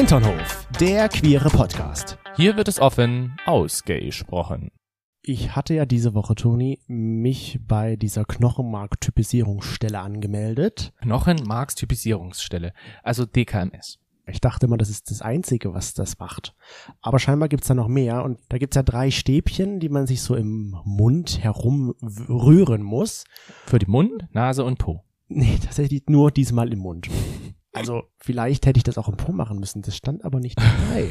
Hinternhof, der queere Podcast. Hier wird es offen ausgesprochen. Ich hatte ja diese Woche, Toni, mich bei dieser Knochenmark-Typisierungsstelle angemeldet. Knochenmark-Typisierungsstelle, also DKMS. Ich dachte immer, das ist das Einzige, was das macht. Aber scheinbar gibt's da noch mehr. Und da gibt's ja 3 Stäbchen, die man sich so im Mund herumrühren muss. Für den Mund, Nase und Po. Nee, tatsächlich nur diesmal im Mund. Also vielleicht hätte ich das auch im Po machen müssen, das stand aber nicht dabei.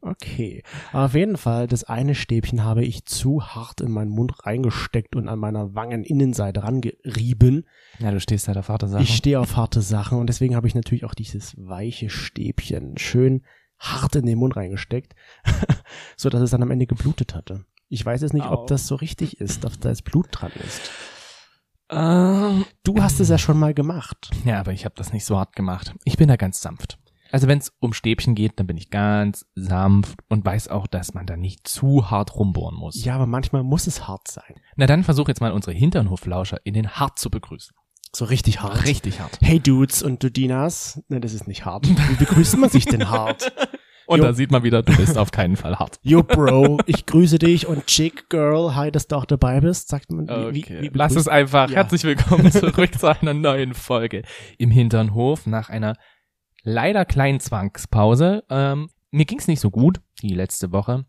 Okay, aber auf jeden Fall, das eine Stäbchen habe ich zu hart in meinen Mund reingesteckt und an meiner Wangeninnenseite rangerieben. Ja, du stehst halt auf harte Sachen. Ich stehe auf harte Sachen und deswegen habe ich natürlich auch dieses weiche Stäbchen schön hart in den Mund reingesteckt, so dass es dann am Ende geblutet hatte. Ich weiß jetzt nicht, ob das so richtig ist, ob da jetzt Blut dran ist. Du hast es ja schon mal gemacht. Ja, aber ich habe das nicht so hart gemacht. Ich bin da ganz sanft. Also wenn es um Stäbchen geht, dann bin ich ganz sanft und weiß auch, dass man da nicht zu hart rumbohren muss. Ja, aber manchmal muss es hart sein. Na dann versuch jetzt mal unsere HinternhoflauscherInnen hart zu begrüßen. So richtig hart? Richtig hart. Hey Dudes und Dudinas. Ne, das ist nicht hart. Wie begrüßt man sich denn hart? Und da sieht man wieder, du bist auf keinen Fall hart. Yo, Bro, ich grüße dich und Chick, Girl, hi, dass du auch dabei bist, sagt man. Okay. Lass es einfach. Ja. Herzlich willkommen zurück zu einer neuen Folge im Hinternhof nach einer leider kleinen Zwangspause. Mir ging's nicht so gut die letzte Woche.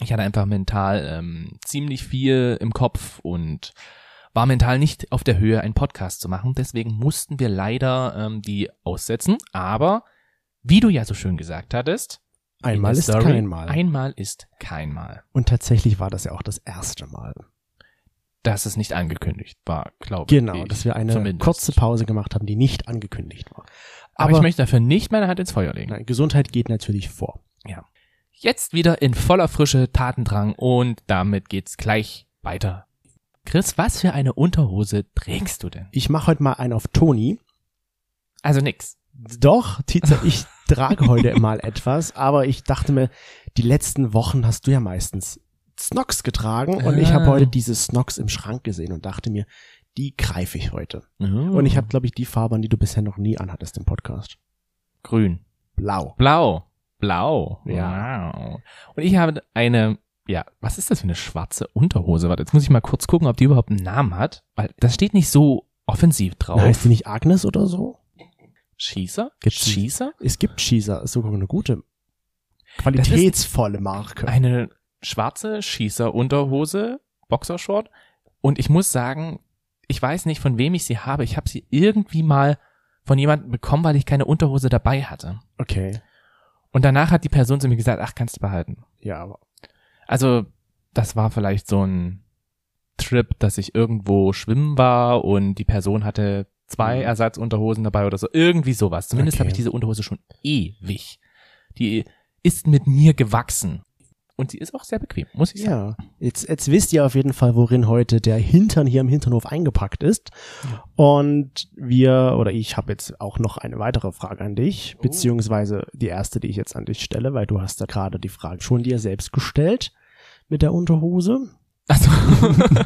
Ich hatte einfach mental ziemlich viel im Kopf und war mental nicht auf der Höhe, einen Podcast zu machen. Deswegen mussten wir leider die aussetzen, aber wie du ja so schön gesagt hattest, einmal ist kein Mal. Und tatsächlich war das ja auch das erste Mal, dass es nicht angekündigt war, glaube ich. Genau, dass wir eine kurze Pause gemacht haben, die nicht angekündigt war. Aber ich möchte dafür nicht meine Hand ins Feuer legen. Nein, Gesundheit geht natürlich vor. Ja. Jetzt wieder in voller Frische, Tatendrang und damit geht's gleich weiter. Chris, was für eine Unterhose trägst du denn? Ich mache heute mal einen auf Toni. Also nix. Doch, Tita, ich trage heute mal etwas, aber ich dachte mir, die letzten Wochen hast du ja meistens Snox getragen und ich habe heute diese Snox im Schrank gesehen und dachte mir, die greife ich heute. Und ich habe, glaube ich, die Farbe, die du bisher noch nie anhattest im Podcast. Grün. Blau. Blau. Ja. Wow. Und ich habe eine, ja, was ist das für eine schwarze Unterhose? Warte, jetzt muss ich mal kurz gucken, ob die überhaupt einen Namen hat, weil das steht nicht so offensiv drauf. Heißt die nicht Agnes oder so? Schießer? Gibt's Schießer? Es gibt Schießer, ist sogar eine gute, qualitätsvolle Marke. Eine schwarze Schießer-Unterhose, Boxershort. Und ich muss sagen, ich weiß nicht, von wem ich sie habe. Ich habe sie irgendwie mal von jemandem bekommen, weil ich keine Unterhose dabei hatte. Okay. Und danach hat die Person zu mir gesagt, ach, kannst du behalten. Ja, aber. Also, das war vielleicht so ein Trip, dass ich irgendwo schwimmen war und die Person hatte 2 Ersatzunterhosen dabei oder so. Irgendwie sowas. Zumindest habe ich diese Unterhose schon ewig. Die ist mit mir gewachsen. Und sie ist auch sehr bequem, muss ich sagen. Ja, jetzt wisst ihr auf jeden Fall, worin heute der Hintern hier im Hinternhof eingepackt ist. Und ich habe jetzt auch noch eine weitere Frage an dich, beziehungsweise die erste, die ich jetzt an dich stelle, weil du hast da gerade die Frage schon dir selbst gestellt mit der Unterhose. Also,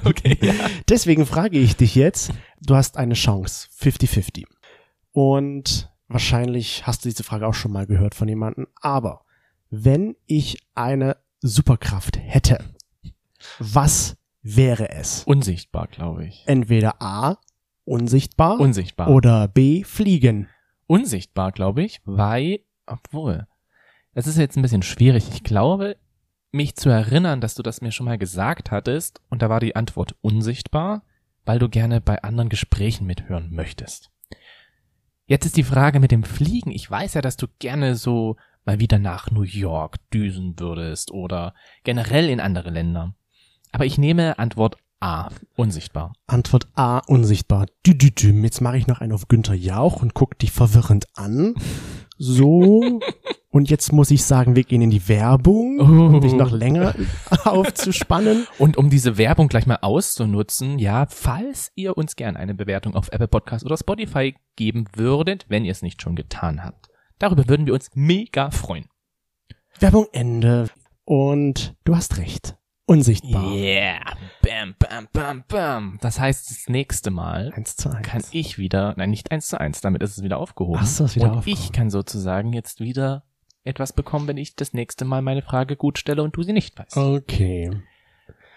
okay, ja. Deswegen frage ich dich jetzt, du hast eine Chance, 50-50. Und wahrscheinlich hast du diese Frage auch schon mal gehört von jemandem, aber wenn ich eine Superkraft hätte, was wäre es? Unsichtbar, glaube ich. Entweder A, unsichtbar. Oder B, fliegen. Unsichtbar, glaube ich, weil, obwohl, das ist jetzt ein bisschen schwierig, ich glaube, mich zu erinnern, dass du das mir schon mal gesagt hattest und da war die Antwort unsichtbar, weil du gerne bei anderen Gesprächen mithören möchtest. Jetzt ist die Frage mit dem Fliegen. Ich weiß ja, dass du gerne so mal wieder nach New York düsen würdest oder generell in andere Länder. Aber ich nehme Antwort A, unsichtbar. Antwort A, unsichtbar. Jetzt mache ich noch einen auf Günther Jauch und guck dich verwirrend an. So, und jetzt muss ich sagen, wir gehen in die Werbung, um dich noch länger aufzuspannen. Und um diese Werbung gleich mal auszunutzen, ja, falls ihr uns gerne eine Bewertung auf Apple Podcast oder Spotify geben würdet, wenn ihr es nicht schon getan habt. Darüber würden wir uns mega freuen. Werbung Ende. Und du hast recht. Unsichtbar. Yeah. Bam, bam, bam, bam. Das heißt, das nächste Mal 1:1. Kann ich wieder, nein, nicht 1:1, damit ist es wieder aufgehoben. Ach so, ist wieder aufgehoben. Ich kann sozusagen jetzt wieder etwas bekommen, wenn ich das nächste Mal meine Frage gut stelle und du sie nicht weißt. Okay.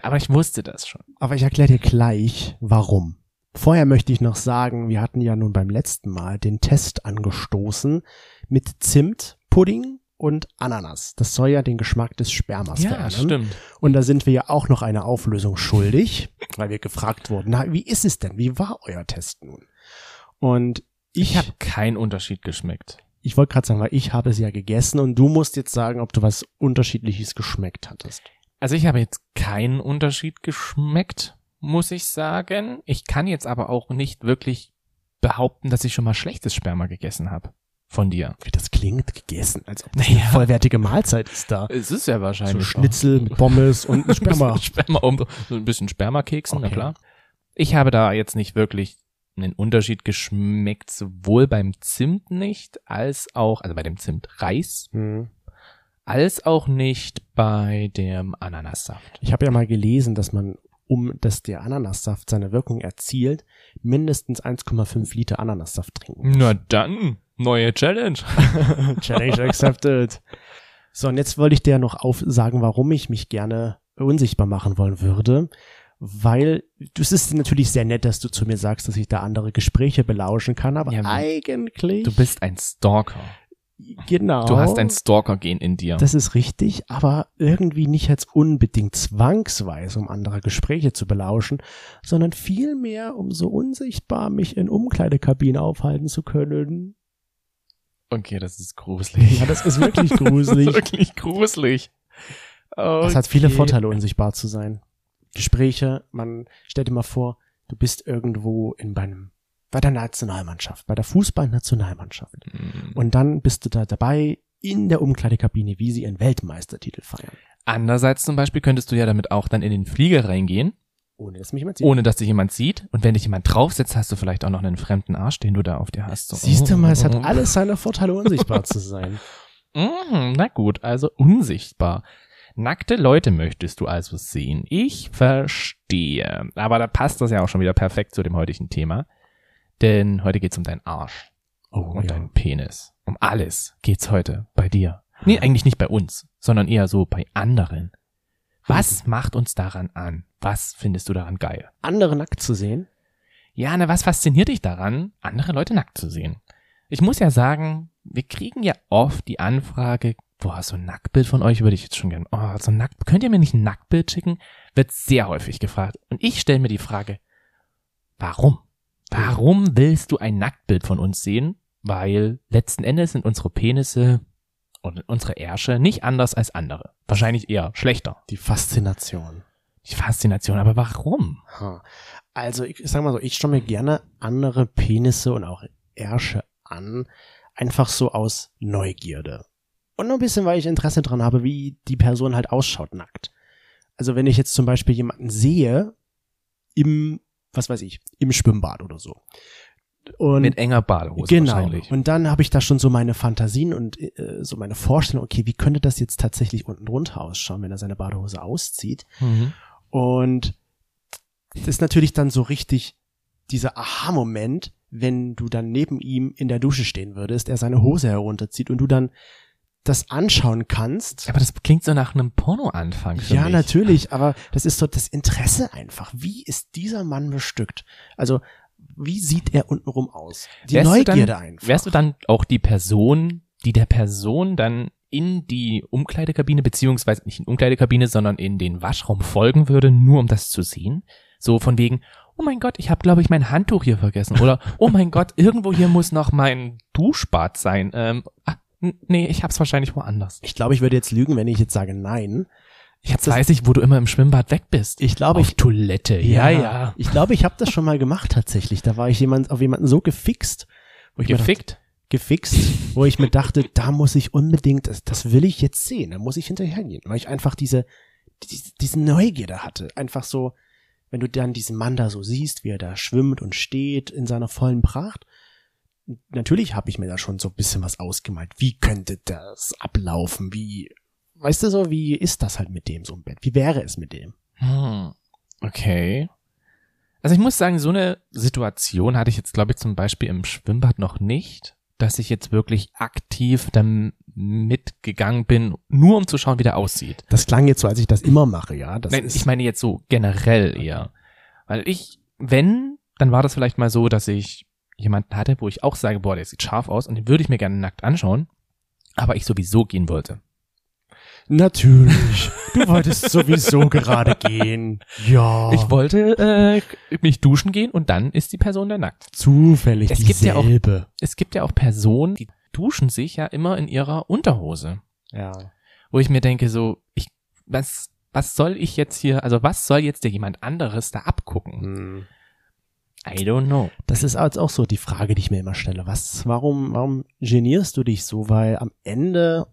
Aber ich wusste das schon. Aber ich erkläre dir gleich, warum. Vorher möchte ich noch sagen, wir hatten ja nun beim letzten Mal den Test angestoßen mit Zimt, Pudding und Ananas. Das soll ja den Geschmack des Spermas verändern. Ja, stimmt. Und da sind wir ja auch noch eine Auflösung schuldig, weil wir gefragt wurden, na, wie ist es denn? Wie war euer Test nun? Und ich habe keinen Unterschied geschmeckt. Ich wollte gerade sagen, weil ich habe es ja gegessen und du musst jetzt sagen, ob du was Unterschiedliches geschmeckt hattest. Also ich habe jetzt keinen Unterschied geschmeckt, muss ich sagen. Ich kann jetzt aber auch nicht wirklich behaupten, dass ich schon mal schlechtes Sperma gegessen habe von dir. Wie das klingt, gegessen, als ob eine vollwertige Mahlzeit ist da. Es ist ja wahrscheinlich so Schnitzel mit Pommes und Sperma. So ein bisschen Spermakeksen, okay. Na klar. Ich habe da jetzt nicht wirklich einen Unterschied geschmeckt, sowohl beim Zimt nicht, als auch, also bei dem Zimtreis, als auch nicht bei dem Ananassaft. Ich habe ja mal gelesen, dass man, dass der Ananassaft seine Wirkung erzielt, mindestens 1,5 Liter Ananassaft trinken muss. Na dann, neue Challenge. Challenge accepted. So, und jetzt wollte ich dir noch aufsagen, warum ich mich gerne unsichtbar machen wollen würde. Weil es ist natürlich sehr nett, dass du zu mir sagst, dass ich da andere Gespräche belauschen kann, aber ja, eigentlich... Du bist ein Stalker. Genau. Du hast ein Stalker-Gen in dir. Das ist richtig, aber irgendwie nicht als unbedingt zwangsweise, um andere Gespräche zu belauschen, sondern vielmehr, um so unsichtbar mich in Umkleidekabinen aufhalten zu können. Okay, das ist gruselig. Ja, das ist wirklich gruselig. Das ist wirklich gruselig. Okay. Es hat viele Vorteile, unsichtbar zu sein. Gespräche, man stellt dir mal vor, du bist irgendwo bei der Nationalmannschaft, bei der Fußballnationalmannschaft. Und dann bist du da dabei in der Umkleidekabine, wie sie ihren Weltmeistertitel feiern. Andererseits zum Beispiel könntest du ja damit auch dann in den Flieger reingehen. Ohne, dass dich jemand sieht. Und wenn dich jemand draufsetzt, hast du vielleicht auch noch einen fremden Arsch, den du da auf dir hast. So. Siehst du mal, es hat alles seine Vorteile, unsichtbar zu sein. Na gut, also unsichtbar. Nackte Leute möchtest du also sehen. Ich verstehe. Aber da passt das ja auch schon wieder perfekt zu dem heutigen Thema. Denn heute geht's um deinen Arsch. Oh, und deinen Penis. Um alles geht's heute bei dir. Nee, eigentlich nicht bei uns, sondern eher so bei anderen. Was macht uns daran an? Was findest du daran geil? Andere nackt zu sehen? Ja, na, was fasziniert dich daran, andere Leute nackt zu sehen? Ich muss ja sagen, wir kriegen ja oft die Anfrage, boah, so ein Nacktbild von euch würde ich jetzt schon gerne. Oh, so ein Nacktbild. Könnt ihr mir nicht ein Nacktbild schicken? Wird sehr häufig gefragt. Und ich stelle mir die Frage, warum? Warum willst du ein Nacktbild von uns sehen? Weil letzten Endes sind unsere Penisse und unsere Ärsche nicht anders als andere. Wahrscheinlich eher schlechter. Die Faszination, aber warum? Also, ich sag mal so, ich schaue mir gerne andere Penisse und auch Ärsche an. Einfach so aus Neugierde. Und nur ein bisschen, weil ich Interesse dran habe, wie die Person halt ausschaut nackt. Also wenn ich jetzt zum Beispiel jemanden sehe, im Schwimmbad oder so. Und mit enger Badehose wahrscheinlich. Genau. Und dann habe ich da schon so meine Fantasien und so meine Vorstellung, okay, wie könnte das jetzt tatsächlich unten drunter ausschauen, wenn er seine Badehose auszieht. Und das ist natürlich dann so richtig dieser Aha-Moment, wenn du dann neben ihm in der Dusche stehen würdest, er seine Hose herunterzieht und du dann das anschauen kannst. Aber das klingt so nach einem Porno-Anfang für mich. Ja, natürlich, aber das ist so das Interesse einfach. Wie ist dieser Mann bestückt? Also, wie sieht er untenrum aus? Die Neugierde einfach. Wärst du dann auch die Person, die der Person dann in die Umkleidekabine, beziehungsweise nicht in Umkleidekabine, sondern in den Waschraum folgen würde, nur um das zu sehen? So von wegen, oh mein Gott, ich habe, glaube ich, mein Handtuch hier vergessen. Oder, oh mein Gott, irgendwo hier muss noch mein Duschbad sein. Nee, ich hab's wahrscheinlich woanders. Ich glaube, ich würde jetzt lügen, wenn ich jetzt sage nein. Jetzt weiß ich, wo du immer im Schwimmbad weg bist. Ich glaube, auf Toilette. Ja. Ich glaube, ich habe das schon mal gemacht tatsächlich. Da war ich auf jemanden so gefixt. Wo ich mir dachte, da muss ich unbedingt, das will ich jetzt sehen. Da muss ich hinterhergehen, weil ich einfach diese Neugierde hatte. Einfach so, wenn du dann diesen Mann da so siehst, wie er da schwimmt und steht in seiner vollen Pracht. Natürlich habe ich mir da schon so ein bisschen was ausgemalt. Wie könnte das ablaufen? Wie ist das halt mit dem so im Bett? Wie wäre es mit dem? Okay. Also ich muss sagen, so eine Situation hatte ich jetzt, glaube ich, zum Beispiel im Schwimmbad noch nicht, dass ich jetzt wirklich aktiv dann mitgegangen bin, nur um zu schauen, wie der aussieht. Das klang jetzt so, als ich das immer mache, ja. Nein, ich meine jetzt so generell eher. Weil dann war das vielleicht mal so, dass ich jemanden hatte, wo ich auch sage, boah, der sieht scharf aus und den würde ich mir gerne nackt anschauen, aber ich sowieso gehen wollte. Natürlich. Du wolltest sowieso gerade gehen. Ja. Ich wollte mich duschen gehen und dann ist die Person da nackt. Zufällig dieselbe. Es gibt ja auch Personen, die duschen sich ja immer in ihrer Unterhose. Ja. Wo ich mir denke so, was soll ich jetzt hier, also was soll jetzt dir jemand anderes da abgucken? Hm. I don't know. Das ist also auch so die Frage, die ich mir immer stelle. Warum genierst du dich so? Weil am Ende,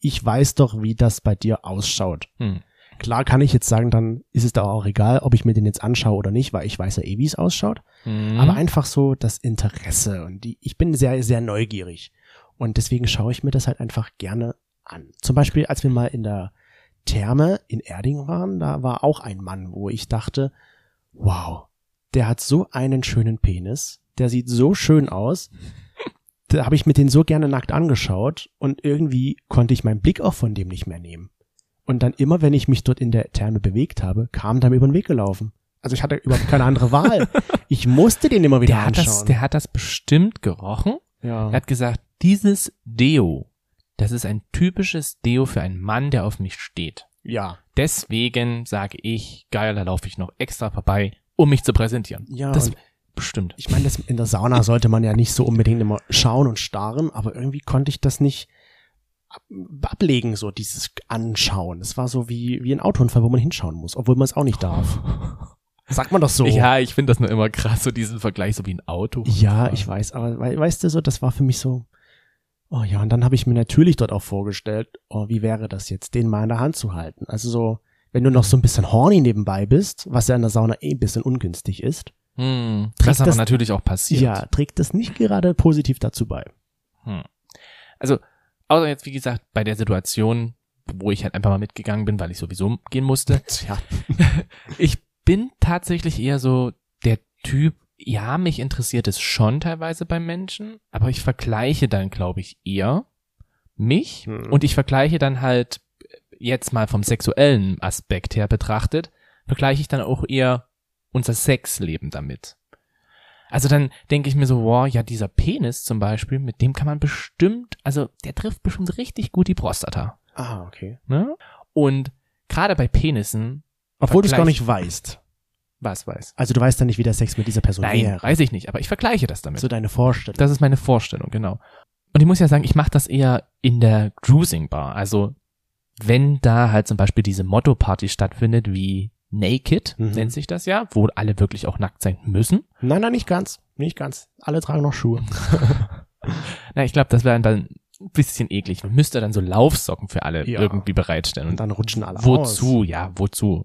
ich weiß doch, wie das bei dir ausschaut. Hm. Klar kann ich jetzt sagen, dann ist es da auch egal, ob ich mir den jetzt anschaue oder nicht, weil ich weiß ja eh, wie es ausschaut. Hm. Aber einfach so das Interesse. Und ich bin sehr, sehr neugierig. Und deswegen schaue ich mir das halt einfach gerne an. Zum Beispiel, als wir mal in der Therme in Erding waren, da war auch ein Mann, wo ich dachte, wow, der hat so einen schönen Penis, der sieht so schön aus, da habe ich mir den so gerne nackt angeschaut und irgendwie konnte ich meinen Blick auch von dem nicht mehr nehmen. Und dann immer, wenn ich mich dort in der Therme bewegt habe, kam der mir über den Weg gelaufen. Also ich hatte überhaupt keine andere Wahl. Ich musste den immer wieder anschauen. Der hat das bestimmt gerochen. Ja. Er hat gesagt, dieses Deo, das ist ein typisches Deo für einen Mann, der auf mich steht. Ja. Deswegen sage ich, geil, da laufe ich noch extra vorbei, um mich zu präsentieren. Ja, das bestimmt. Ich meine, in der Sauna sollte man ja nicht so unbedingt immer schauen und starren, aber irgendwie konnte ich das nicht ablegen, so dieses Anschauen. Es war so wie ein Autounfall, wo man hinschauen muss, obwohl man es auch nicht darf. Sagt man doch so. Ja, ich finde das nur immer krass, so diesen Vergleich, so wie ein Auto. Ja, ich weiß, aber weißt du, so, das war für mich so, oh ja, und dann habe ich mir natürlich dort auch vorgestellt, oh, wie wäre das jetzt, den mal in der Hand zu halten. Also so, wenn du noch so ein bisschen horny nebenbei bist, was ja in der Sauna ein bisschen ungünstig ist. Hm, das aber natürlich auch passiert. Ja, trägt das nicht gerade positiv dazu bei. Hm. Also, außer jetzt, wie gesagt, bei der Situation, wo ich halt einfach mal mitgegangen bin, weil ich sowieso gehen musste. Tja. Ich bin tatsächlich eher so der Typ, ja, mich interessiert es schon teilweise bei Menschen, aber ich vergleiche dann, glaube ich, eher mich und ich vergleiche dann halt jetzt mal vom sexuellen Aspekt her betrachtet, vergleiche ich dann auch eher unser Sexleben damit. Also dann denke ich mir so, wow, ja, dieser Penis zum Beispiel, mit dem kann man bestimmt, also der trifft bestimmt richtig gut die Prostata. Ah, okay. Ne? Und gerade bei Penissen. Obwohl du es gar nicht weißt. Was weiß? Also du weißt dann nicht, wie der Sex mit dieser Person wäre. Nein, weiß ich nicht, aber ich vergleiche das damit. So deine Vorstellung. Das ist meine Vorstellung, genau. Und ich muss ja sagen, ich mache das eher in der Cruising Bar, also wenn da halt zum Beispiel diese Motto-Party stattfindet, wie Naked, nennt sich das ja, wo alle wirklich auch nackt sein müssen. Nein, nicht ganz. Alle tragen noch Schuhe. Na, ich glaube, das wäre dann ein bisschen eklig. Man müsste dann so Laufsocken für alle irgendwie bereitstellen. Und dann rutschen alle aus. Wozu?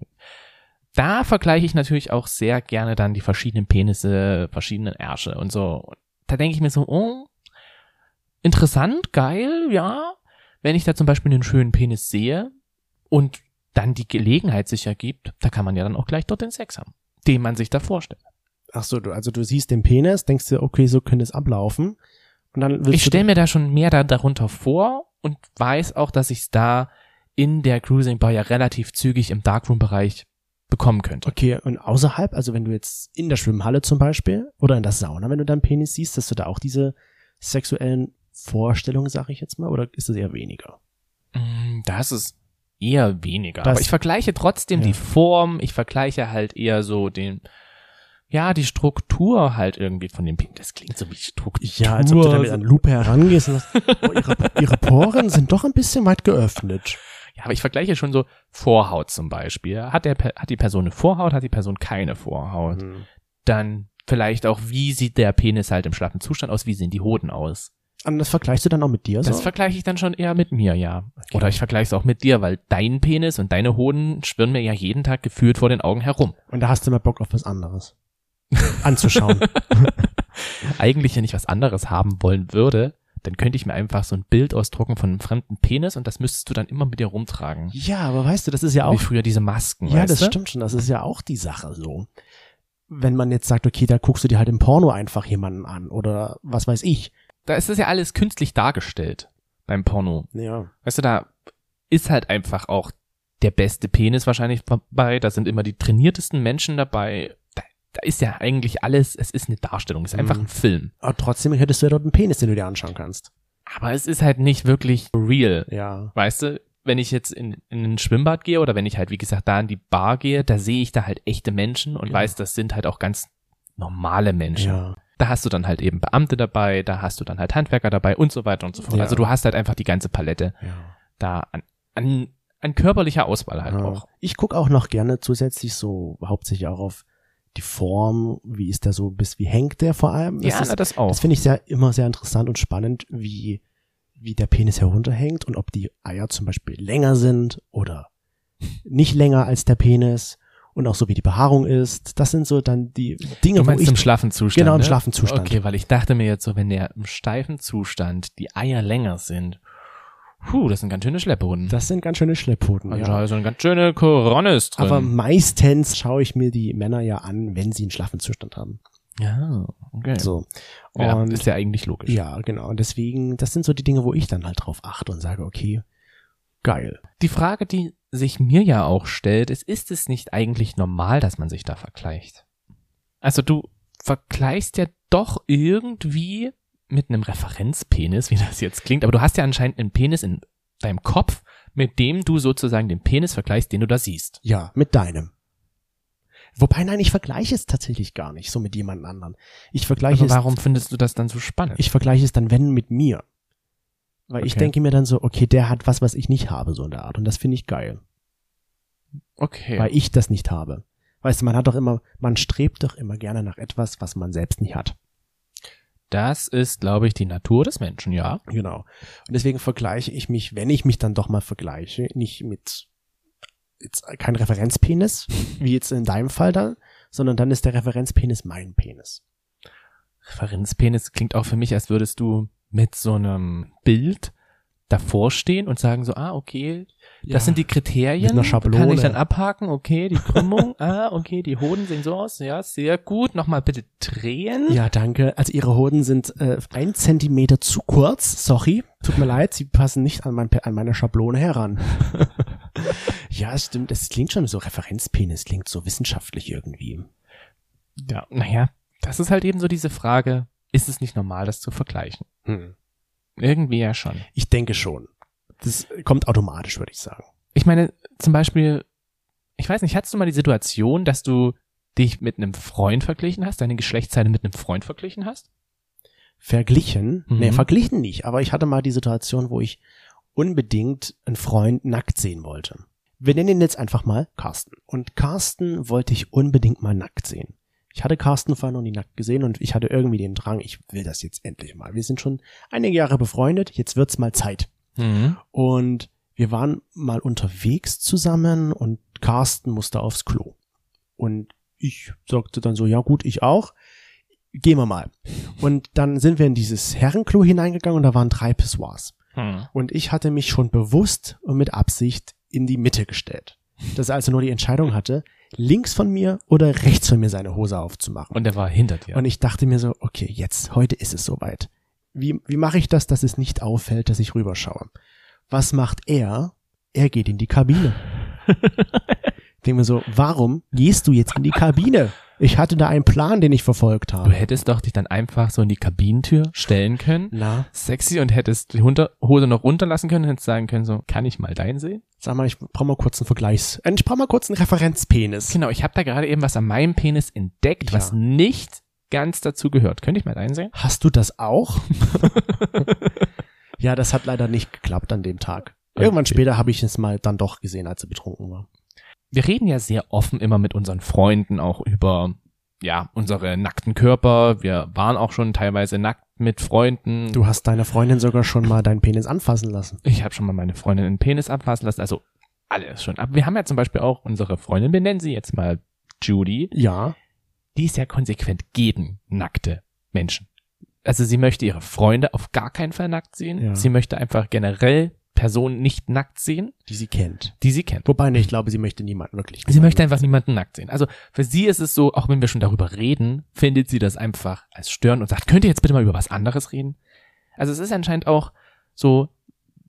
Da vergleiche ich natürlich auch sehr gerne dann die verschiedenen Penisse, verschiedenen Ärsche und so. Da denke ich mir so, oh, interessant, geil, ja. Wenn ich da zum Beispiel einen schönen Penis sehe und dann die Gelegenheit sich ergibt, da kann man ja dann auch gleich dort den Sex haben, den man sich da vorstellt. Ach so, du siehst den Penis, denkst dir, okay, so könnte es ablaufen. Und dann ich stelle mir da schon mehr darunter vor und weiß auch, dass ich es da in der Cruising Bar ja relativ zügig im Darkroom-Bereich bekommen könnte. Okay, und außerhalb, also wenn du jetzt in der Schwimmhalle zum Beispiel oder in der Sauna, wenn du deinen Penis siehst, dass du da auch diese sexuellen Vorstellung, sage ich jetzt mal, oder ist es eher weniger? Das ist eher weniger. Aber ich vergleiche trotzdem die Form, ich vergleiche halt eher so die Struktur halt irgendwie von dem Penis. Das klingt so wie Struktur. Ja, als ob du da mit einer Lupe herangehst und sagst, oh, ihre Poren sind doch ein bisschen weit geöffnet. Ja, aber ich vergleiche schon so Vorhaut zum Beispiel. Hat die Person eine Vorhaut, hat die Person keine Vorhaut? Hm. Dann vielleicht auch, wie sieht der Penis halt im schlaffen Zustand aus, wie sehen die Hoden aus? Und das vergleichst du dann auch mit dir? Das vergleiche ich dann schon eher mit mir, ja. Okay. Oder ich vergleiche es auch mit dir, weil dein Penis und deine Hoden schwirren mir ja jeden Tag gefühlt vor den Augen herum. Und da hast du mal Bock auf was anderes anzuschauen. Eigentlich, wenn ich was anderes haben wollen würde, dann könnte ich mir einfach so ein Bild ausdrucken von einem fremden Penis und das müsstest du dann immer mit dir rumtragen. Ja, aber weißt du, das ist ja auch wie früher diese Masken. Ja, das stimmt schon, das ist ja auch die Sache so. Wenn man jetzt sagt, okay, da guckst du dir halt im Porno einfach jemanden an oder was weiß ich. Da ist das ja alles künstlich dargestellt. beim Porno. Ja. Weißt du, da ist halt einfach auch der beste Penis wahrscheinlich dabei, da sind immer die trainiertesten Menschen dabei, da ist ja eigentlich alles, es ist eine Darstellung, es ist einfach ein Film. Aber trotzdem hättest du ja dort einen Penis, den du dir anschauen kannst. Aber es ist halt nicht wirklich real, ja. Weißt du? Wenn ich jetzt in ein Schwimmbad gehe oder wenn ich halt, wie gesagt, da in die Bar gehe, da sehe ich da halt echte Menschen und weiß, das sind halt auch ganz normale Menschen. Ja. Da hast du dann halt eben Beamte dabei, da hast du dann halt Handwerker dabei und so weiter und so fort. Ja. Also du hast halt einfach die ganze Palette da an körperlicher Auswahl halt auch. Ich gucke auch noch gerne zusätzlich so hauptsächlich auch auf die Form, wie ist der so, bis wie hängt der vor allem. Das das auch. Das finde ich immer sehr interessant und spannend, wie der Penis herunterhängt und ob die Eier zum Beispiel länger sind oder nicht länger als der Penis und auch so wie die Behaarung ist. Das sind so dann die Dinge, wo ich im schlaffen Zustand. Genau, im schlaffen Zustand. Okay, weil ich dachte mir jetzt so, wenn der im steifen Zustand die Eier länger sind, das sind ganz schöne Schlepphoden. Das sind ganz schöne Schlepphoden, ja. Also eine ganz schöne Koronne ist drin. Aber meistens schaue ich mir die Männer ja an, wenn sie einen schlaffen Zustand haben. Ja, okay. So. Und ja, ist ja eigentlich logisch. Ja, genau. Und deswegen, das sind so die Dinge, wo ich dann halt drauf achte und sage, okay, geil. Die Frage, die sich mir ja auch stellt, ist es nicht eigentlich normal, dass man sich da vergleicht? Also du vergleichst ja doch irgendwie mit einem Referenzpenis, wie das jetzt klingt, aber du hast ja anscheinend einen Penis in deinem Kopf, mit dem du sozusagen den Penis vergleichst, den du da siehst. Ja, mit deinem. Wobei, nein, ich vergleiche es tatsächlich gar nicht so mit jemand anderem. Ich vergleiche es. Warum findest du das dann so spannend? Ich vergleiche es dann, wenn, mit mir. Weil ich denke mir dann so, okay, der hat was ich nicht habe, so in der Art. Und das finde ich geil. Okay. Weil ich das nicht habe. Weißt du, man strebt doch immer gerne nach etwas, was man selbst nicht hat. Das ist, glaube ich, die Natur des Menschen, ja. Genau. Und deswegen vergleiche ich mich, wenn ich mich dann doch mal vergleiche, nicht mit jetzt kein Referenzpenis, wie jetzt in deinem Fall dann, sondern dann ist der Referenzpenis mein Penis. Referenzpenis klingt auch für mich, als würdest du mit so einem Bild davor stehen und sagen so, okay, das sind die Kriterien, mit einer Schablone. Kann ich dann abhaken, okay, die Krümmung, okay, die Hoden sehen so aus, ja, sehr gut, nochmal bitte drehen. Ja, danke, also ihre Hoden sind 1 Zentimeter zu kurz, sorry, tut mir leid, sie passen nicht an meine Schablone heran. Ja, stimmt, das klingt schon so, Referenzpenis klingt so wissenschaftlich irgendwie. Ja, naja, das ist halt eben so diese Frage, ist es nicht normal, das zu vergleichen? Irgendwie ja schon. Ich denke schon. Das kommt automatisch, würde ich sagen. Ich meine, zum Beispiel, ich weiß nicht, hattest du mal die Situation, dass du dich mit einem Freund verglichen hast, deine Geschlechtsteile mit einem Freund verglichen hast? Verglichen? Nee, verglichen nicht, aber ich hatte mal die Situation, wo ich unbedingt einen Freund nackt sehen wollte. Wir nennen ihn jetzt einfach mal Carsten. Und Carsten wollte ich unbedingt mal nackt sehen. Ich hatte Carsten vorher noch nie nackt gesehen und ich hatte irgendwie den Drang, ich will das jetzt endlich mal. Wir sind schon einige Jahre befreundet, jetzt wird's mal Zeit. Und wir waren mal unterwegs zusammen und Carsten musste aufs Klo. Und ich sagte dann so, ja gut, ich auch, gehen wir mal. Und dann sind wir in dieses Herrenklo hineingegangen und da waren 3 Pissoirs. Und ich hatte mich schon bewusst und mit Absicht in die Mitte gestellt. Dass er also nur die Entscheidung hatte, links von mir oder rechts von mir seine Hose aufzumachen. Und er war hinter dir. Und ich dachte mir so, okay, jetzt, heute ist es soweit. Wie mache ich das, dass es nicht auffällt, dass ich rüberschaue? Was macht er? Er geht in die Kabine. Ich denke mir so, warum gehst du jetzt in die Kabine? Ich hatte da einen Plan, den ich verfolgt habe. Du hättest doch dich dann einfach so in die Kabinentür stellen können. Na. Sexy und hättest die Hose noch runterlassen können und hättest sagen können so, kann ich mal deinen sehen? Sag mal, ich brauche mal kurz einen Vergleichs. Ich brauche mal kurz einen Referenzpenis. Genau, ich habe da gerade eben was an meinem Penis entdeckt, was nicht ganz dazu gehört. Könnte ich mal deinen sehen? Hast du das auch? Ja, das hat leider nicht geklappt an dem Tag. Irgendwann später habe ich es mal dann doch gesehen, als er betrunken war. Wir reden ja sehr offen immer mit unseren Freunden auch über, ja, unsere nackten Körper. Wir waren auch schon teilweise nackt mit Freunden. Du hast deine Freundin sogar schon mal deinen Penis anfassen lassen. Ich habe schon mal meine Freundin den Penis anfassen lassen, also alles schon. Aber wir haben ja zum Beispiel auch unsere Freundin, wir nennen sie jetzt mal Judy. Ja. Die ist ja konsequent gegen nackte Menschen. Also sie möchte ihre Freunde auf gar keinen Fall nackt sehen. Ja. Sie möchte einfach generell Person nicht nackt sehen. Die sie kennt. Wobei, ich glaube, sie möchte niemanden wirklich. Sie möchte einfach niemanden nackt sehen. Also für sie ist es so, auch wenn wir schon darüber reden, findet sie das einfach als störend und sagt, könnt ihr jetzt bitte mal über was anderes reden? Also es ist anscheinend auch so,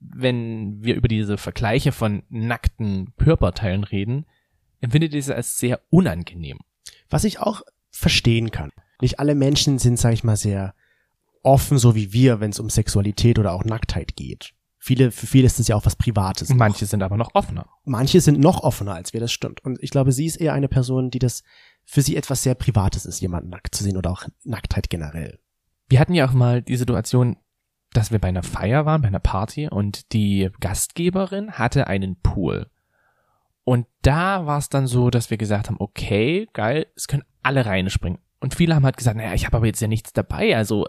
wenn wir über diese Vergleiche von nackten Körperteilen reden, empfindet ihr es als sehr unangenehm. Was ich auch verstehen kann. Nicht alle Menschen sind, sag ich mal, sehr offen, so wie wir, wenn es um Sexualität oder auch Nacktheit geht. Für viele ist das ja auch was Privates. Manche sind aber noch offener. Manche sind noch offener als wir, das stimmt. Und ich glaube, sie ist eher eine Person, die das für sie etwas sehr Privates ist, jemanden nackt zu sehen oder auch Nacktheit generell. Wir hatten ja auch mal die Situation, dass wir bei einer Feier waren, bei einer Party und die Gastgeberin hatte einen Pool. Und da war es dann so, dass wir gesagt haben, okay, geil, es können alle reinspringen. Und viele haben halt gesagt, naja, ich habe aber jetzt ja nichts dabei, also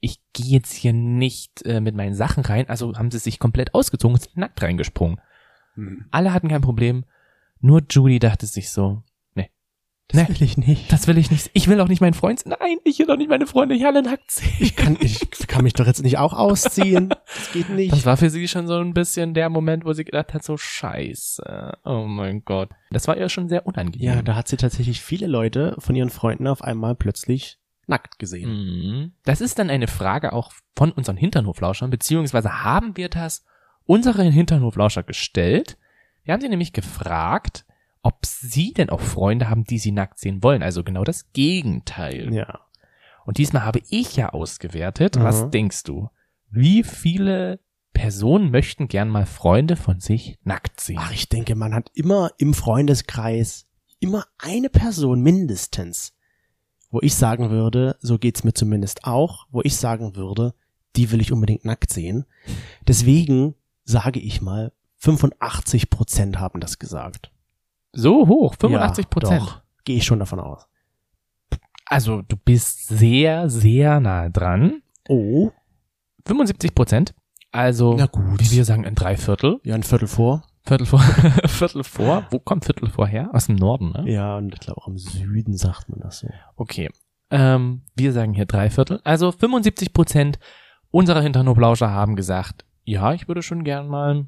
ich gehe jetzt hier nicht mit meinen Sachen rein, also haben sie sich komplett ausgezogen und sind nackt reingesprungen. Hm. Alle hatten kein Problem, nur Judy dachte sich so, das will ich nicht. Das will ich nicht. Ich will auch nicht meinen Freund sehen. Nein, ich will auch nicht meine Freunde hier alle nackt sehen. Ich kann mich doch jetzt nicht auch ausziehen. Das geht nicht. Das war für sie schon so ein bisschen der Moment, wo sie gedacht hat, so scheiße. Oh mein Gott. Das war ihr schon sehr unangenehm. Ja, da hat sie tatsächlich viele Leute von ihren Freunden auf einmal plötzlich nackt gesehen. Mhm. Das ist dann eine Frage auch von unseren Hinternhoflauschern, beziehungsweise haben wir das unseren Hinternhoflauscher gestellt. Wir haben sie nämlich gefragt, ob sie denn auch Freunde haben, die sie nackt sehen wollen. Also genau das Gegenteil. Ja. Und diesmal habe ich ja ausgewertet. Mhm. Was denkst du? Wie viele Personen möchten gern mal Freunde von sich nackt sehen? Ach, ich denke, man hat immer im Freundeskreis immer eine Person mindestens, wo ich sagen würde, so geht's mir zumindest auch, wo ich sagen würde, die will ich unbedingt nackt sehen. Deswegen sage ich mal, 85% haben das gesagt. So hoch, 85%. Ja, gehe ich schon davon aus. Also du bist sehr, sehr nah dran. Oh. 75%. Also, na gut, wie wir sagen, ein Dreiviertel. Ja, ein Viertel vor. Viertel vor. Wo kommt Viertel vor her? Aus dem Norden, ne? Ja, und ich glaube auch im Süden sagt man das so. Okay. Wir sagen hier Dreiviertel. Also 75% unserer Hinternhoflauscher haben gesagt, ja, ich würde schon gern mal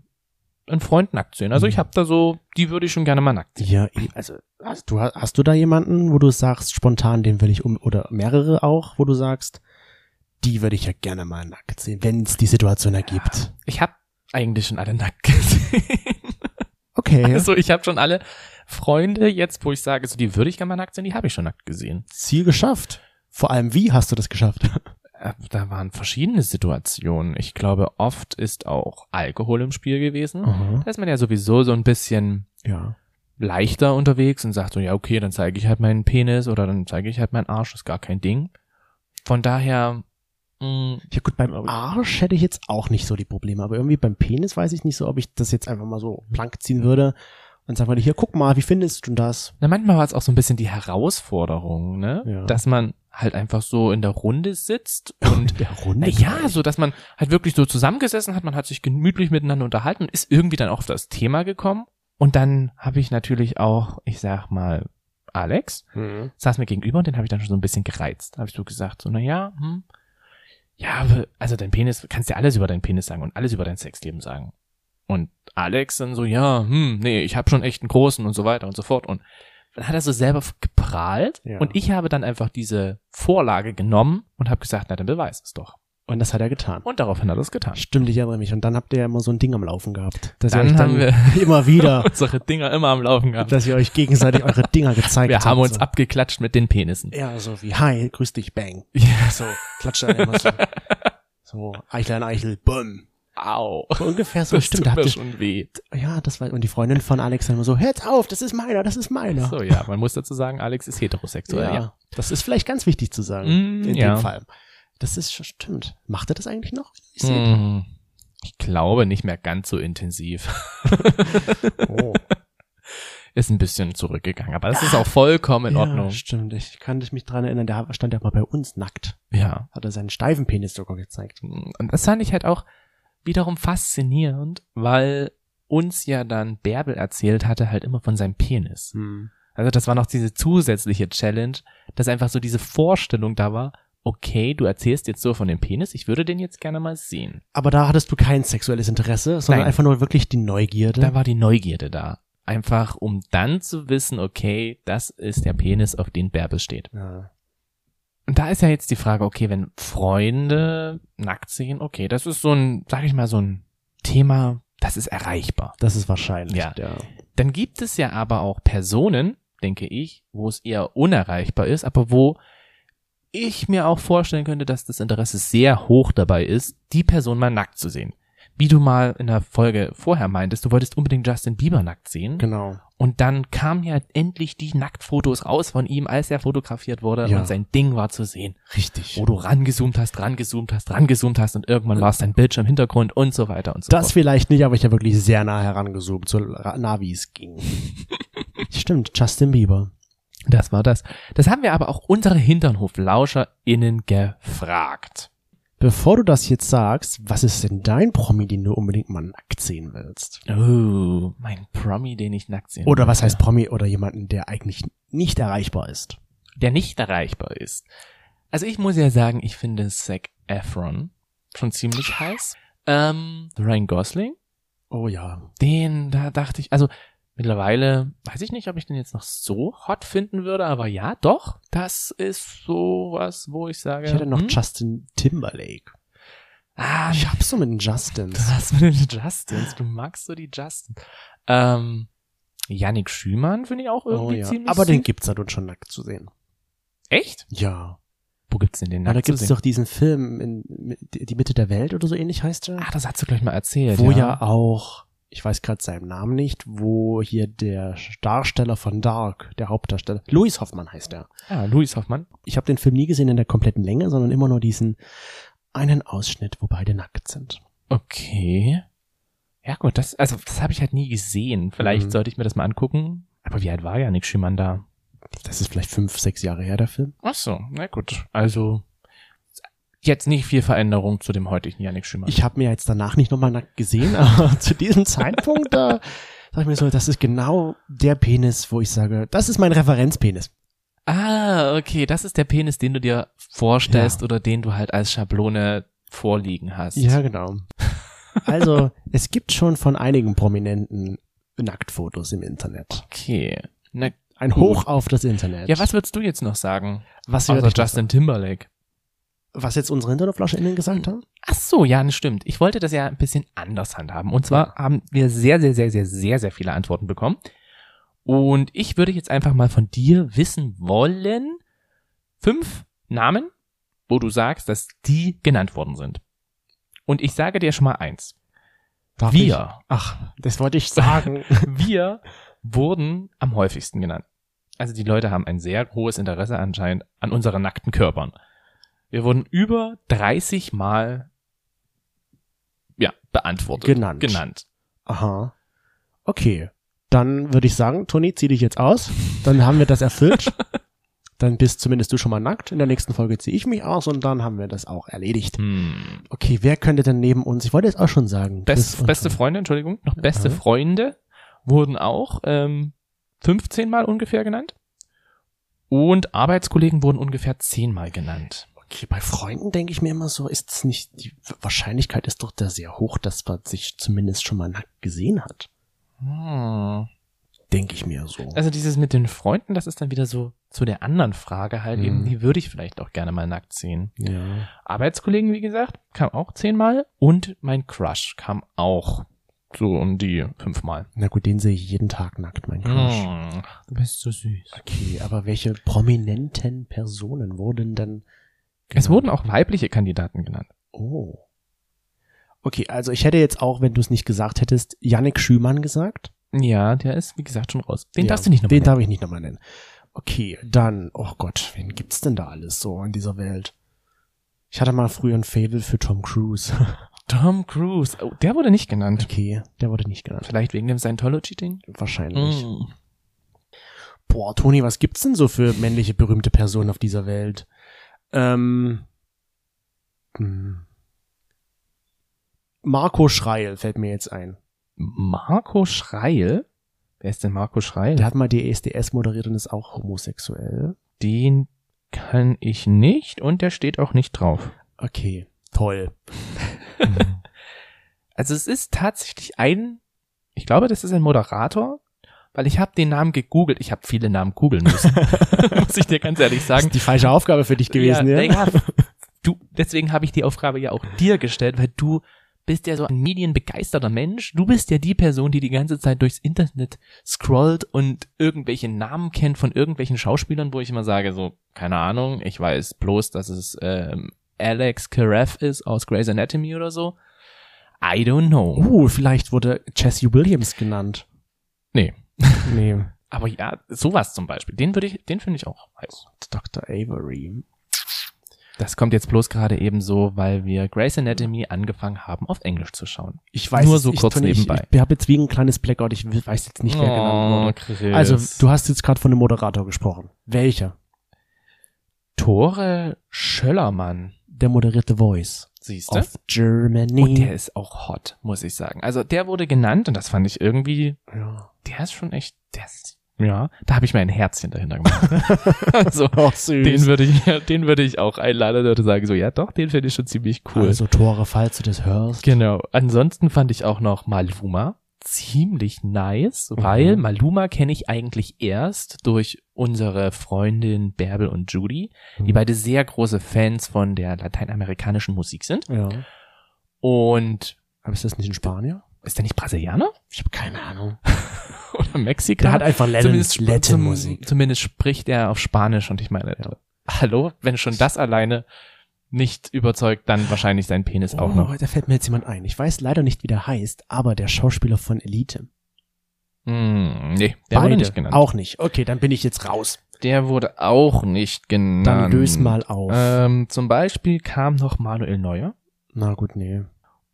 einen Freund nackt sehen. Also ich habe da so, die würde ich schon gerne mal nackt sehen. Ja, also hast du da jemanden, wo du sagst, spontan, den will ich oder mehrere auch, wo du sagst, die würde ich ja gerne mal nackt sehen, wenn es die Situation ergibt. Ich habe eigentlich schon alle nackt gesehen. Okay. Also ich habe schon alle Freunde jetzt, wo ich sage, so die würde ich gerne mal nackt sehen, die habe ich schon nackt gesehen. Ziel geschafft. Vor allem, wie hast du das geschafft? Da waren verschiedene Situationen. Ich glaube, oft ist auch Alkohol im Spiel gewesen. Mhm. Da ist man ja sowieso so ein bisschen leichter unterwegs und sagt so, ja okay, dann zeige ich halt meinen Penis oder dann zeige ich halt meinen Arsch, ist gar kein Ding. Von daher, ja gut, beim Arsch hätte ich jetzt auch nicht so die Probleme, aber irgendwie beim Penis weiß ich nicht so, ob ich das jetzt einfach mal so blank ziehen würde und sagen würde, hier, guck mal, wie findest du das? Na, manchmal war es auch so ein bisschen die Herausforderung, ne? Ja. Dass man halt einfach so in der Runde sitzt und in der Runde, ja, so dass man halt wirklich so zusammengesessen hat, man hat sich gemütlich miteinander unterhalten und ist irgendwie dann auf das Thema gekommen und dann habe ich natürlich auch, ich sag mal, Alex saß mir gegenüber und den habe ich dann schon so ein bisschen gereizt, habe ich so gesagt, so naja, ja, also dein Penis, kannst ja alles über deinen Penis sagen und alles über dein Sexleben sagen und Alex dann so, ja, nee, ich habe schon echt einen großen und so weiter und so fort und dann hat er so selber geprahlt und ich habe dann einfach diese Vorlage genommen und habe gesagt, na dann beweis es doch. Und das hat er getan. Und daraufhin hat er es getan. Stimmt, ich erinnere mich. Und dann habt ihr ja immer so ein Ding am Laufen gehabt. Dass dann ihr euch dann haben wir immer wieder unsere Dinger immer am Laufen gehabt. Dass ihr euch gegenseitig eure Dinger gezeigt habt. Wir haben uns so abgeklatscht mit den Penissen. Ja, so wie, hi, grüß dich, bang. Ja. So, klatscht dann immer so. So, Eichlein, Eichel, bumm. Au. So ungefähr so, das stimmt. Das tut mir schon weh. Ja, das war, und die Freundin von Alex dann immer so, hört auf, das ist meiner, das ist meiner. So, ja, man muss dazu sagen, Alex ist heterosexuell. Ja, das ist vielleicht ganz wichtig zu sagen, in dem Fall. Das ist, stimmt. Macht er das eigentlich noch? Ich glaube, nicht mehr ganz so intensiv. Oh. Ist ein bisschen zurückgegangen, aber das ist auch vollkommen in Ordnung. Stimmt, ich kann mich dran erinnern, der stand ja mal bei uns nackt. Ja. Hat er seinen steifen Penis sogar gezeigt. Und das fand ich halt auch wiederum faszinierend, weil uns ja dann Bärbel erzählt hatte halt immer von seinem Penis. Hm. Also das war noch diese zusätzliche Challenge, dass einfach so diese Vorstellung da war, okay, du erzählst jetzt so von dem Penis, ich würde den jetzt gerne mal sehen. Aber da hattest du kein sexuelles Interesse, sondern Nein. Einfach nur wirklich die Neugierde. Da war die Neugierde da. Einfach um dann zu wissen, okay, das ist der Penis, auf den Bärbel steht. Ja. Und da ist ja jetzt die Frage, okay, wenn Freunde nackt sehen, okay, das ist so ein, sag ich mal, so ein Thema, das ist erreichbar. Das ist wahrscheinlich, ja. Dann gibt es ja aber auch Personen, denke ich, wo es eher unerreichbar ist, aber wo ich mir auch vorstellen könnte, dass das Interesse sehr hoch dabei ist, die Person mal nackt zu sehen. Wie du mal in der Folge vorher meintest, du wolltest unbedingt Justin Bieber nackt sehen. Genau. Und dann kamen ja endlich die Nacktfotos raus von ihm, als er fotografiert wurde und sein Ding war zu sehen. Richtig. Wo du rangezoomt hast und irgendwann war es dein Bildschirm im Hintergrund und so weiter und so fort. Das vielleicht nicht, aber ich habe wirklich sehr nah herangezoomt, so nah wie es ging. Stimmt, Justin Bieber. Das war das. Das haben wir aber auch unsere HinternhoflauscherInnen gefragt. Bevor du das jetzt sagst, was ist denn dein Promi, den du unbedingt mal nackt sehen willst? Oh, mein Promi, den ich nackt sehen will. Oder was heißt Promi oder jemanden, der eigentlich nicht erreichbar ist? Der nicht erreichbar ist. Also ich muss ja sagen, ich finde Zac Efron schon ziemlich heiß. Ryan Gosling. Oh ja. Den, da dachte ich, also mittlerweile weiß ich nicht, ob ich den jetzt noch so hot finden würde, aber ja, doch. Das ist sowas, wo ich sage... Ich hätte noch Justin Timberlake. Ah, ich hab so mit den Justins. Du hast mit den Justins. Du magst so die Justins. Jannik Schümann finde ich auch irgendwie ziemlich süß. Aber den gibt's halt uns schon nackt zu sehen. Echt? Ja. Wo gibt's denn den nackt zu sehen? Da gibt's doch diesen Film, in Die Mitte der Welt oder so ähnlich heißt der. Ah, das hast du gleich mal erzählt. Wo ja auch... Ich weiß gerade seinen Namen nicht, wo hier der Darsteller von Dark, der Hauptdarsteller, Louis Hoffmann heißt er. Ja, Louis Hoffmann. Ich habe den Film nie gesehen in der kompletten Länge, sondern immer nur diesen einen Ausschnitt, wo beide nackt sind. Okay. Ja gut, das habe ich halt nie gesehen. Vielleicht sollte ich mir das mal angucken. Aber wie alt war Jannik Schümann da? Das ist vielleicht 5, 6 Jahre her, der Film. Ach so, na gut. Also... jetzt nicht viel Veränderung zu dem heutigen Jannik Schümann. Ich habe mir jetzt danach nicht nochmal nackt gesehen, aber zu diesem Zeitpunkt, da sag ich mir so, das ist genau der Penis, wo ich sage, das ist mein Referenzpenis. Ah, okay, das ist der Penis, den du dir vorstellst oder den du halt als Schablone vorliegen hast. Ja, genau. Also, es gibt schon von einigen Prominenten Nacktfotos im Internet. Okay. Ein Hoch auf das Internet. Ja, was würdest du jetzt noch sagen? Was außer Justin Timberlake? Was jetzt unsere HinternhoflauscherInnen gesagt haben? Ach so, ja, das stimmt. Ich wollte das ja ein bisschen anders handhaben. Und zwar haben wir sehr, sehr, sehr, sehr, sehr, sehr viele Antworten bekommen. Und ich würde jetzt einfach mal von dir wissen wollen, 5 Namen, wo du sagst, dass die genannt worden sind. Und ich sage dir schon mal eins. Darf wir. Ich? Ach, das wollte ich sagen. Wir wurden am häufigsten genannt. Also die Leute haben ein sehr hohes Interesse anscheinend an unseren nackten Körpern. Wir wurden über 30 Mal beantwortet. Genannt. Aha. Okay. Dann würde ich sagen, Toni, zieh dich jetzt aus. Dann haben wir das erfüllt. Dann bist zumindest du schon mal nackt. In der nächsten Folge ziehe ich mich aus und dann haben wir das auch erledigt. Okay, wer könnte denn neben uns, ich wollte jetzt auch schon sagen. Beste Freunde, Entschuldigung. Noch beste Freunde wurden auch 15 Mal ungefähr genannt. Und Arbeitskollegen wurden ungefähr 10 Mal genannt. Okay, bei Freunden denke ich mir immer so, ist es nicht, die Wahrscheinlichkeit ist doch da sehr hoch, dass man sich zumindest schon mal nackt gesehen hat. Denke ich mir so. Also dieses mit den Freunden, das ist dann wieder so zu der anderen Frage halt eben, die würde ich vielleicht auch gerne mal nackt sehen. Ja. Arbeitskollegen, wie gesagt, kam auch 10 Mal und mein Crush kam auch so um die 5 Mal. Na gut, den sehe ich jeden Tag nackt, mein Crush. Du bist so süß. Okay, aber welche prominenten Personen wurden denn genannt? Es wurden auch weibliche Kandidaten genannt. Oh. Okay, also ich hätte jetzt auch, wenn du es nicht gesagt hättest, Jannik Schümann gesagt. Ja, der ist, wie gesagt, schon raus. Den darfst du nicht nochmal nennen. Den darf ich nicht nochmal nennen. Okay, dann, oh Gott, wen gibt's denn da alles so in dieser Welt? Ich hatte mal früher ein Faible für Tom Cruise. Tom Cruise, oh, der wurde nicht genannt. Okay, der wurde nicht genannt. Vielleicht wegen dem Scientology-Ding? Wahrscheinlich. Boah, Toni, was gibt's denn so für männliche, berühmte Personen auf dieser Welt? Marco Schreil fällt mir jetzt ein. Marco Schreil? Wer ist denn Marco Schreil? Der hat mal die DSDS moderiert und ist auch homosexuell. Den kann ich nicht und der steht auch nicht drauf. Okay, toll. Also es ist tatsächlich ich glaube, das ist ein Moderator, weil ich habe den Namen gegoogelt. Ich habe viele Namen googeln müssen, muss ich dir ganz ehrlich sagen. Das ist die falsche Aufgabe für dich gewesen. Ja. Deswegen habe ich die Aufgabe ja auch dir gestellt, weil du bist ja so ein medienbegeisterter Mensch. Du bist ja die Person, die ganze Zeit durchs Internet scrollt und irgendwelche Namen kennt von irgendwelchen Schauspielern, wo ich immer sage, so, keine Ahnung, ich weiß bloß, dass es Alex Karev ist aus Grey's Anatomy oder so. I don't know. Vielleicht wurde Jesse Williams genannt. Nee. Aber ja, sowas zum Beispiel. Den finde ich auch heiß. Dr. Avery. Das kommt jetzt bloß gerade eben so, weil wir Grey's Anatomy angefangen haben, auf Englisch zu schauen. Ich weiß nur so kurz nebenbei. Ich habe jetzt wie ein kleines Blackout. Ich weiß jetzt nicht, wer genannt wurde. Chris. Also du hast jetzt gerade von dem Moderator gesprochen. Welcher? Tore Schöllermann. Der moderierte Voice. Siehst du? Of Germany. Und der ist auch hot, muss ich sagen. Also der wurde genannt und das fand ich irgendwie, der ist schon echt, da habe ich mir ein Herzchen dahinter gemacht. Also, süß. Den würde ich auch einladen, würde sagen, so, ja doch, den finde ich schon ziemlich cool. Also Tore, falls du das hörst. Genau. Ansonsten fand ich auch noch Maluma ziemlich nice, weil Maluma kenne ich eigentlich erst durch unsere Freundin Bärbel und Judy, die beide sehr große Fans von der lateinamerikanischen Musik sind. Ja. Und aber ist das nicht in Spanien? Ist der nicht Brasilianer? Ich habe keine Ahnung. Oder Mexikaner? Der hat einfach Latin-Musik. Zumindest spricht er auf Spanisch und ich meine, hallo, wenn schon das alleine nicht überzeugt, dann wahrscheinlich sein Penis auch noch. Da fällt mir jetzt jemand ein. Ich weiß leider nicht, wie der heißt, aber der Schauspieler von Elite. Nee, der wurde nicht genannt. Auch nicht. Okay, dann bin ich jetzt raus. Der wurde auch nicht genannt. Dann löse mal auf. Zum Beispiel kam noch Manuel Neuer. Na gut, nee.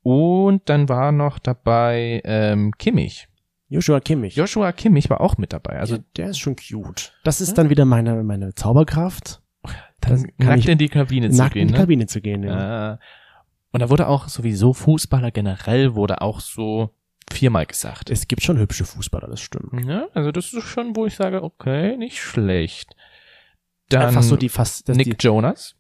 Und dann war noch dabei Kimmich. Joshua Kimmich war auch mit dabei. Also der ist schon cute. Das ist dann wieder meine Zauberkraft. Dann nackt in die Kabine zu gehen. Ja. Und da wurde auch sowieso Fußballer generell wurde auch so viermal gesagt. Es gibt schon hübsche Fußballer, das stimmt. Ja, also das ist schon, wo ich sage, okay, nicht schlecht. Dann einfach so Jonas.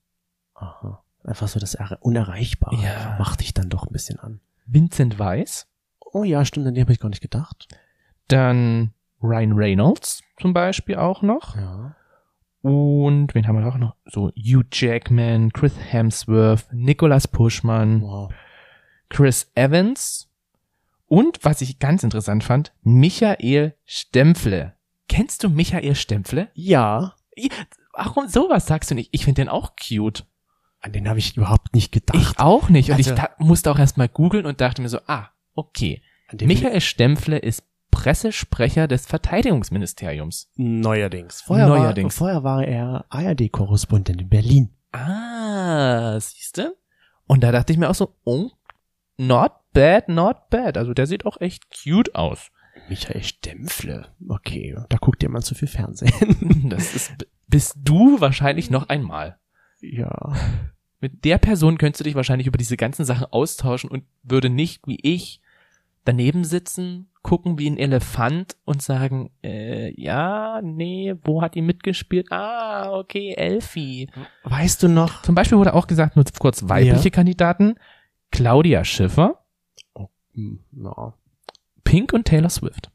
Aha. Einfach so das Unerreichbare. Ja. Mach dich dann doch ein bisschen an. Vincent Weiss. Oh ja, stimmt, an den habe ich gar nicht gedacht. Dann Ryan Reynolds zum Beispiel auch noch. Ja. Und wen haben wir auch noch? So Hugh Jackman, Chris Hemsworth, Nikolas Puschmann, Chris Evans und, was ich ganz interessant fand, Michael Stempfle. Kennst du Michael Stempfle? Ja. Warum sowas sagst du nicht? Ich finde den auch cute. An den habe ich überhaupt nicht gedacht. Ich auch nicht. Und also, ich musste auch erstmal googeln und dachte mir so, okay. Michael Stempfle ist Pressesprecher des Verteidigungsministeriums. Neuerdings. Vorher war er ARD-Korrespondent in Berlin. Siehst du? Und da dachte ich mir auch so, not bad. Also der sieht auch echt cute aus. Michael Stempfle. Okay, da guckt jemand zu viel Fernsehen. Das ist, bist du wahrscheinlich noch einmal. Ja. Mit der Person könntest du dich wahrscheinlich über diese ganzen Sachen austauschen und würde nicht, wie ich, daneben sitzen, gucken wie ein Elefant und sagen, wo hat die mitgespielt? Okay, Elfie. Weißt du noch? Zum Beispiel wurde auch gesagt, nur kurz weibliche Kandidaten, Claudia Schiffer, Pink und Taylor Swift.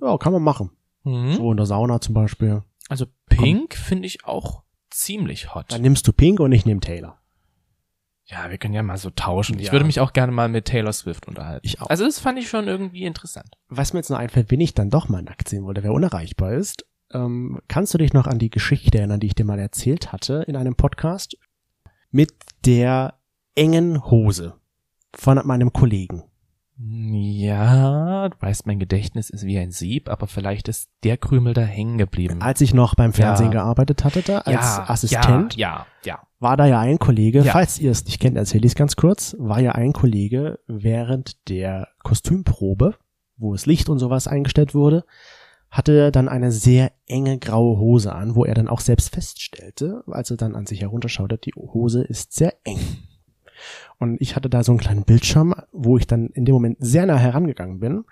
Ja, kann man machen. So in der Sauna zum Beispiel. Also Pink finde ich auch ziemlich hot. Dann nimmst du Pink und ich nehme Taylor. Ja, wir können ja mal so tauschen. Ich würde mich auch gerne mal mit Taylor Swift unterhalten. Ich auch. Also das fand ich schon irgendwie interessant. Was mir jetzt noch einfällt, wenn ich dann doch mal nackt sehen wollte, wer unerreichbar ist, kannst du dich noch an die Geschichte erinnern, die ich dir mal erzählt hatte in einem Podcast? Mit der engen Hose von meinem Kollegen. Ja, du weißt, mein Gedächtnis ist wie ein Sieb, aber vielleicht ist der Krümel da hängen geblieben. Als ich noch beim Fernsehen gearbeitet hatte, da als Assistent, war da ja ein Kollege, falls ihr es nicht kennt, erzähle ich es ganz kurz, war ja ein Kollege während der Kostümprobe, wo das Licht und sowas eingestellt wurde, hatte dann eine sehr enge graue Hose an, wo er dann auch selbst feststellte, als er dann an sich herunterschaute, die Hose ist sehr eng. Und ich hatte da so einen kleinen Bildschirm, wo ich dann in dem Moment sehr nah herangegangen bin.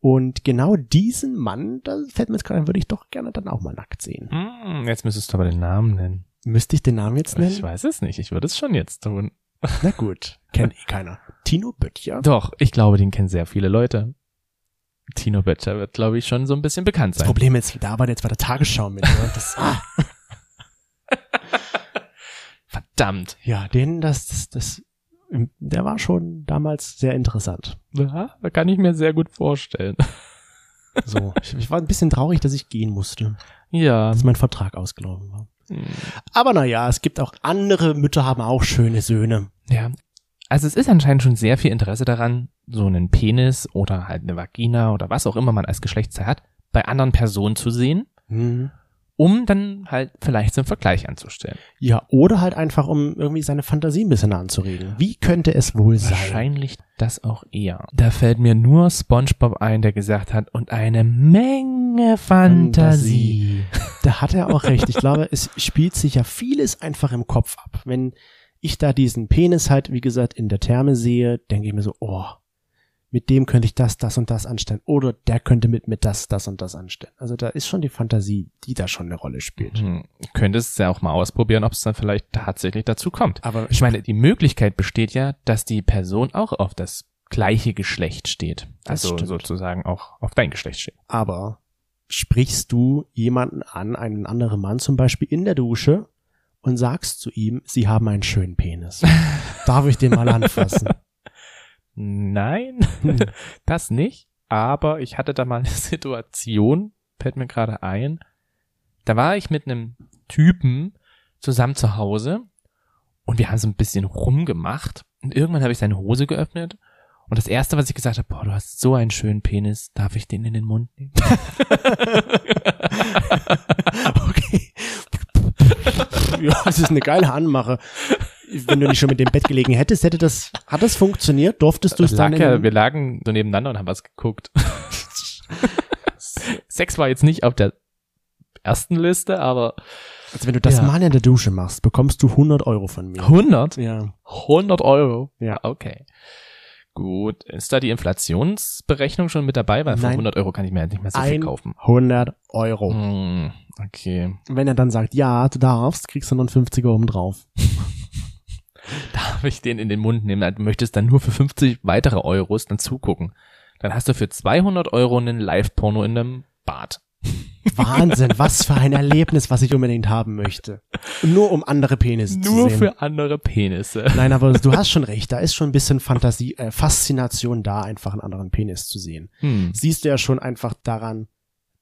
Und genau diesen Mann, da fällt mir jetzt gerade ein, würde ich doch gerne dann auch mal nackt sehen. Jetzt müsstest du aber den Namen nennen. Müsste ich den Namen jetzt nennen? Ich weiß es nicht, ich würde es schon jetzt tun. Na gut, kennt eh keiner. Tino Böttcher? Doch, ich glaube, den kennen sehr viele Leute. Tino Böttcher wird, glaube ich, schon so ein bisschen bekannt sein. Das Problem ist, da arbeitet jetzt bei der Tagesschau mit. Verdammt. Ja, das der war schon damals sehr interessant. Ja, da kann ich mir sehr gut vorstellen. So, ich war ein bisschen traurig, dass ich gehen musste. Ja. Dass mein Vertrag ausgelaufen war. Mhm. Aber naja, es gibt auch andere Mütter, haben auch schöne Söhne. Ja. Also es ist anscheinend schon sehr viel Interesse daran, so einen Penis oder halt eine Vagina oder was auch immer man als Geschlechtsteil hat, bei anderen Personen zu sehen, um dann halt vielleicht so einen Vergleich anzustellen. Ja, oder halt einfach, um irgendwie seine Fantasie ein bisschen anzuregen. Wie könnte es wohl sein? Wahrscheinlich das auch eher. Da fällt mir nur SpongeBob ein, der gesagt hat, und eine Menge Fantasie. Da hat er auch recht. Ich glaube, es spielt sich ja vieles einfach im Kopf ab. Wenn ich da diesen Penis halt, wie gesagt, in der Therme sehe, denke ich mir so, oh, mit dem könnte ich das und das anstellen. Oder der könnte mit mir das und das anstellen. Also da ist schon die Fantasie, die da schon eine Rolle spielt. Könntest es ja auch mal ausprobieren, ob es dann vielleicht tatsächlich dazu kommt. Aber ich meine, die Möglichkeit besteht ja, dass die Person auch auf das gleiche Geschlecht steht. Also sozusagen auch auf dein Geschlecht steht. Aber sprichst du jemanden an, einen anderen Mann zum Beispiel in der Dusche, und sagst zu ihm, sie haben einen schönen Penis. Darf ich den mal anfassen? Nein, das nicht. Aber ich hatte da mal eine Situation, fällt mir gerade ein. Da war ich mit einem Typen zusammen zu Hause und wir haben so ein bisschen rumgemacht. Und irgendwann habe ich seine Hose geöffnet und das Erste, was ich gesagt habe, boah, du hast so einen schönen Penis, darf ich den in den Mund nehmen? Okay. Ja, das ist eine geile Anmache. Wenn du nicht schon mit dem Bett gelegen hättest, hat das funktioniert? Durftest du es dann? Wir lagen so nebeneinander und haben was geguckt. Sex war jetzt nicht auf der ersten Liste, aber. Also wenn du das mal in der Dusche machst, bekommst du 100 Euro von mir. 100? Ja. 100 Euro? Ja. Okay. Gut. Ist da die Inflationsberechnung schon mit dabei? Weil für 100 Euro kann ich mir halt nicht mehr so viel kaufen. 100 Euro. Okay. Wenn er dann sagt, ja, du darfst, kriegst du noch einen 50er oben drauf. Darf ich den in den Mund nehmen? Du möchtest dann nur für 50 weitere Euros dann zugucken. Dann hast du für 200 Euro einen Live-Porno in einem Bad. Wahnsinn, was für ein Erlebnis, was ich unbedingt haben möchte. Nur um andere Penisse zu sehen. Nur für andere Penisse. Nein, aber du hast schon recht, da ist schon ein bisschen Fantasie, Faszination da, einfach einen anderen Penis zu sehen. Siehst du ja schon einfach daran,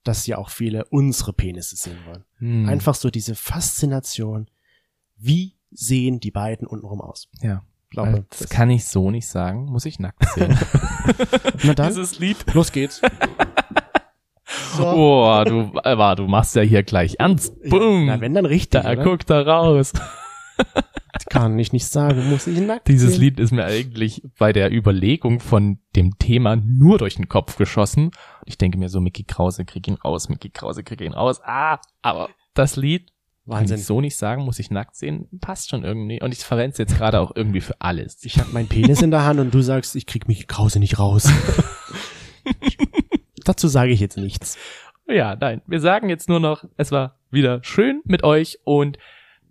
dass ja auch viele unsere Penisse sehen wollen. Einfach so diese Faszination, wie sehen die beiden untenrum aus? Ja, glaube, das kann ich so nicht sagen, muss ich nackt sehen. Na dann, dieses Lied. Los geht's. So. Oh, du machst ja hier gleich ernst. Boom. Na, wenn dann richtig, da, guck da raus. Kann ich nicht sagen, muss ich nackt sehen. Dieses Lied ist mir eigentlich bei der Überlegung von dem Thema nur durch den Kopf geschossen. Ich denke mir so, Micky Krause, krieg ihn raus, Micky Krause, krieg ihn raus. Aber das Lied, Wahnsinn. Kann ich so nicht sagen, muss ich nackt sehen, passt schon irgendwie. Und ich verwende es jetzt gerade auch irgendwie für alles. Ich habe meinen Penis in der Hand und du sagst, ich krieg Micky Krause nicht raus. Dazu sage ich jetzt nichts. Ja, nein, wir sagen jetzt nur noch, es war wieder schön mit euch und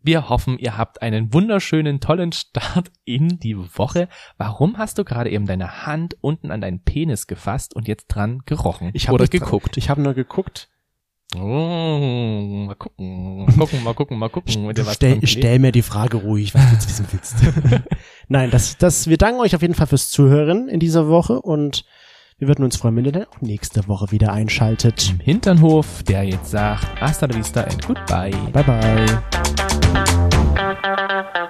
wir hoffen, ihr habt einen wunderschönen, tollen Start in die Woche. Warum hast du gerade eben deine Hand unten an deinen Penis gefasst und jetzt dran gerochen oder geguckt? Ich habe nur geguckt. Oh, mal gucken. Stell mir die Frage ruhig, was du jetzt wissen willst. Nein, wir danken euch auf jeden Fall fürs Zuhören in dieser Woche und wir würden uns freuen, wenn ihr dann auch nächste Woche wieder einschaltet. Im Hinternhof, der jetzt sagt, hasta la vista and goodbye. Bye bye.